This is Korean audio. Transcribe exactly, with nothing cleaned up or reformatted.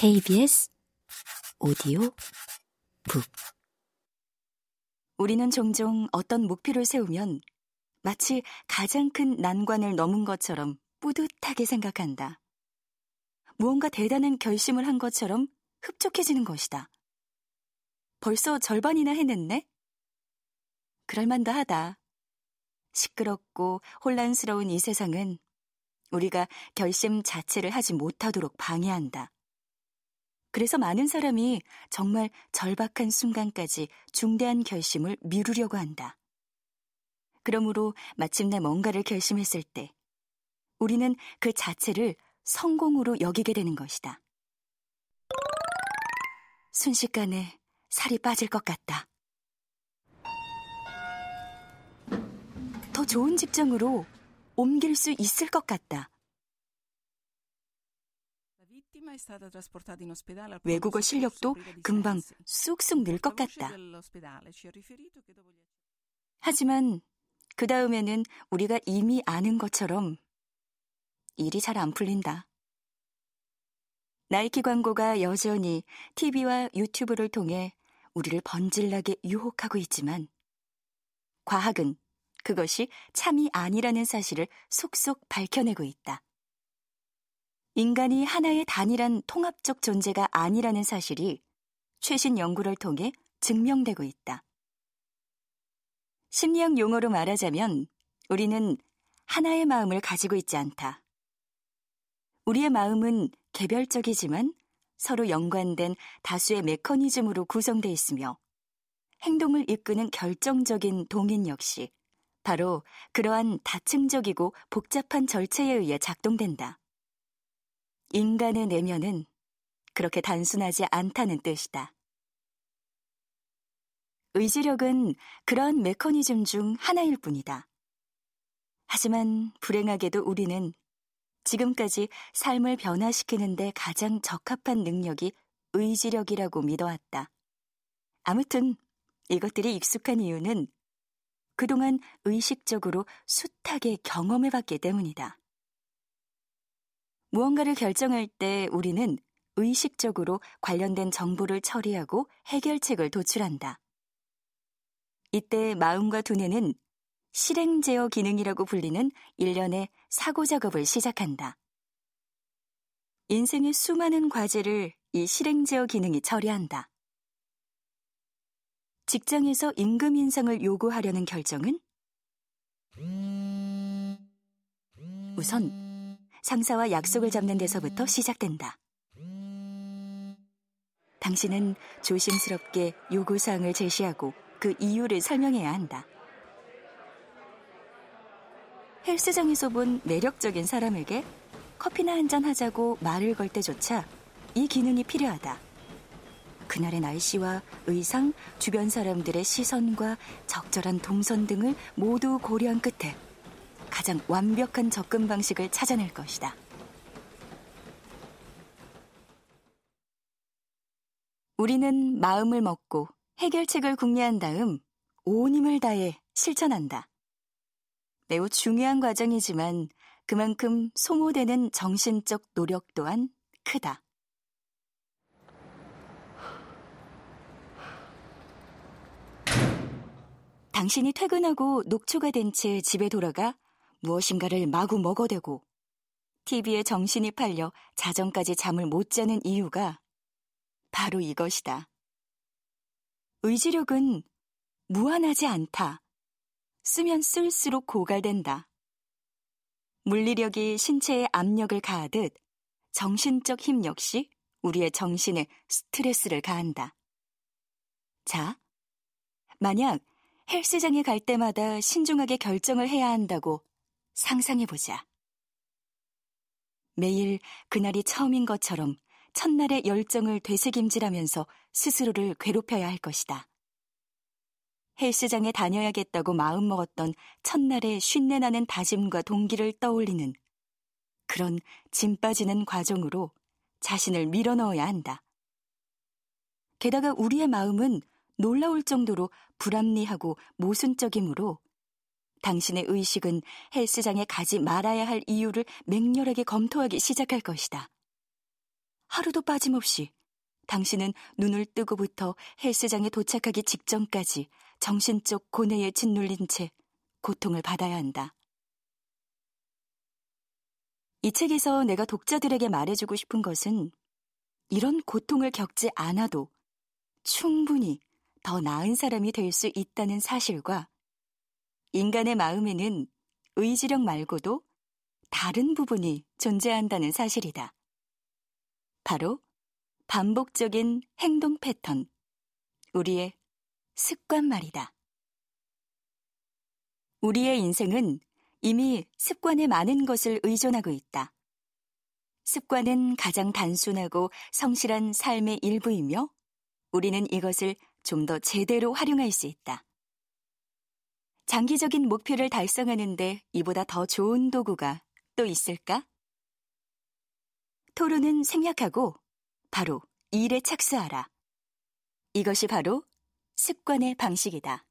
케이비에스 오디오 북. 우리는 종종 어떤 목표를 세우면 마치 가장 큰 난관을 넘은 것처럼 뿌듯하게 생각한다. 무언가 대단한 결심을 한 것처럼 흡족해지는 것이다. 벌써 절반이나 해냈네? 그럴만도 하다. 시끄럽고 혼란스러운 이 세상은 우리가 결심 자체를 하지 못하도록 방해한다. 그래서 많은 사람이 정말 절박한 순간까지 중대한 결심을 미루려고 한다. 그러므로 마침내 뭔가를 결심했을 때 우리는 그 자체를 성공으로 여기게 되는 것이다. 순식간에 살이 빠질 것 같다. 더 좋은 직장으로 옮길 수 있을 것 같다. 외국어 실력도 금방 쑥쑥 늘 것 같다. 하지만 그 다음에는 우리가 이미 아는 것처럼 일이 잘 안 풀린다. 나이키 광고가 여전히 티비와 유튜브를 통해 우리를 번질나게 유혹하고 있지만 과학은 그것이 참이 아니라는 사실을 속속 밝혀내고 있다. 인간이 하나의 단일한 통합적 존재가 아니라는 사실이 최신 연구를 통해 증명되고 있다. 심리학 용어로 말하자면 우리는 하나의 마음을 가지고 있지 않다. 우리의 마음은 개별적이지만 서로 연관된 다수의 메커니즘으로 구성돼 있으며 행동을 이끄는 결정적인 동인 역시 바로 그러한 다층적이고 복잡한 절차에 의해 작동된다. 인간의 내면은 그렇게 단순하지 않다는 뜻이다. 의지력은 그러한 메커니즘 중 하나일 뿐이다. 하지만 불행하게도 우리는 지금까지 삶을 변화시키는 데 가장 적합한 능력이 의지력이라고 믿어왔다. 아무튼 이것들이 익숙한 이유는 그동안 의식적으로 숱하게 경험해봤기 때문이다. 무언가를 결정할 때 우리는 의식적으로 관련된 정보를 처리하고 해결책을 도출한다. 이때 마음과 두뇌는 실행제어 기능이라고 불리는 일련의 사고 작업을 시작한다. 인생의 수많은 과제를 이 실행제어 기능이 처리한다. 직장에서 임금 인상을 요구하려는 결정은 우선 상사와 약속을 잡는 데서부터 시작된다. 당신은 조심스럽게 요구사항을 제시하고 그 이유를 설명해야 한다. 헬스장에서 본 매력적인 사람에게 커피나 한잔 하자고 말을 걸 때조차 이 기능이 필요하다. 그날의 날씨와 의상, 주변 사람들의 시선과 적절한 동선 등을 모두 고려한 끝에 가장 완벽한 접근 방식을 찾아낼 것이다. 우리는 마음을 먹고 해결책을 궁리한 다음 온 힘을 다해 실천한다. 매우 중요한 과정이지만 그만큼 소모되는 정신적 노력 또한 크다. 당신이 퇴근하고 녹초가 된 채 집에 돌아가 무엇인가를 마구 먹어대고 티비에 정신이 팔려 자정까지 잠을 못 자는 이유가 바로 이것이다. 의지력은 무한하지 않다. 쓰면 쓸수록 고갈된다. 물리력이 신체에 압력을 가하듯 정신적 힘 역시 우리의 정신에 스트레스를 가한다. 자, 만약 헬스장에 갈 때마다 신중하게 결정을 해야 한다고 상상해보자. 매일 그날이 처음인 것처럼 첫날의 열정을 되새김질하면서 스스로를 괴롭혀야 할 것이다. 헬스장에 다녀야겠다고 마음먹었던 첫날의 쉰내나는 다짐과 동기를 떠올리는 그런 짐 빠지는 과정으로 자신을 밀어넣어야 한다. 게다가 우리의 마음은 놀라울 정도로 불합리하고 모순적이므로 당신의 의식은 헬스장에 가지 말아야 할 이유를 맹렬하게 검토하기 시작할 것이다. 하루도 빠짐없이 당신은 눈을 뜨고부터 헬스장에 도착하기 직전까지 정신적 고뇌에 짓눌린 채 고통을 받아야 한다. 이 책에서 내가 독자들에게 말해주고 싶은 것은 이런 고통을 겪지 않아도 충분히 더 나은 사람이 될 수 있다는 사실과 인간의 마음에는 의지력 말고도 다른 부분이 존재한다는 사실이다. 바로 반복적인 행동 패턴, 우리의 습관 말이다. 우리의 인생은 이미 습관에 많은 것을 의존하고 있다. 습관은 가장 단순하고 성실한 삶의 일부이며 우리는 이것을 좀 더 제대로 활용할 수 있다. 장기적인 목표를 달성하는데 이보다 더 좋은 도구가 또 있을까? 토론은 생략하고 바로 일에 착수하라. 이것이 바로 습관의 방식이다.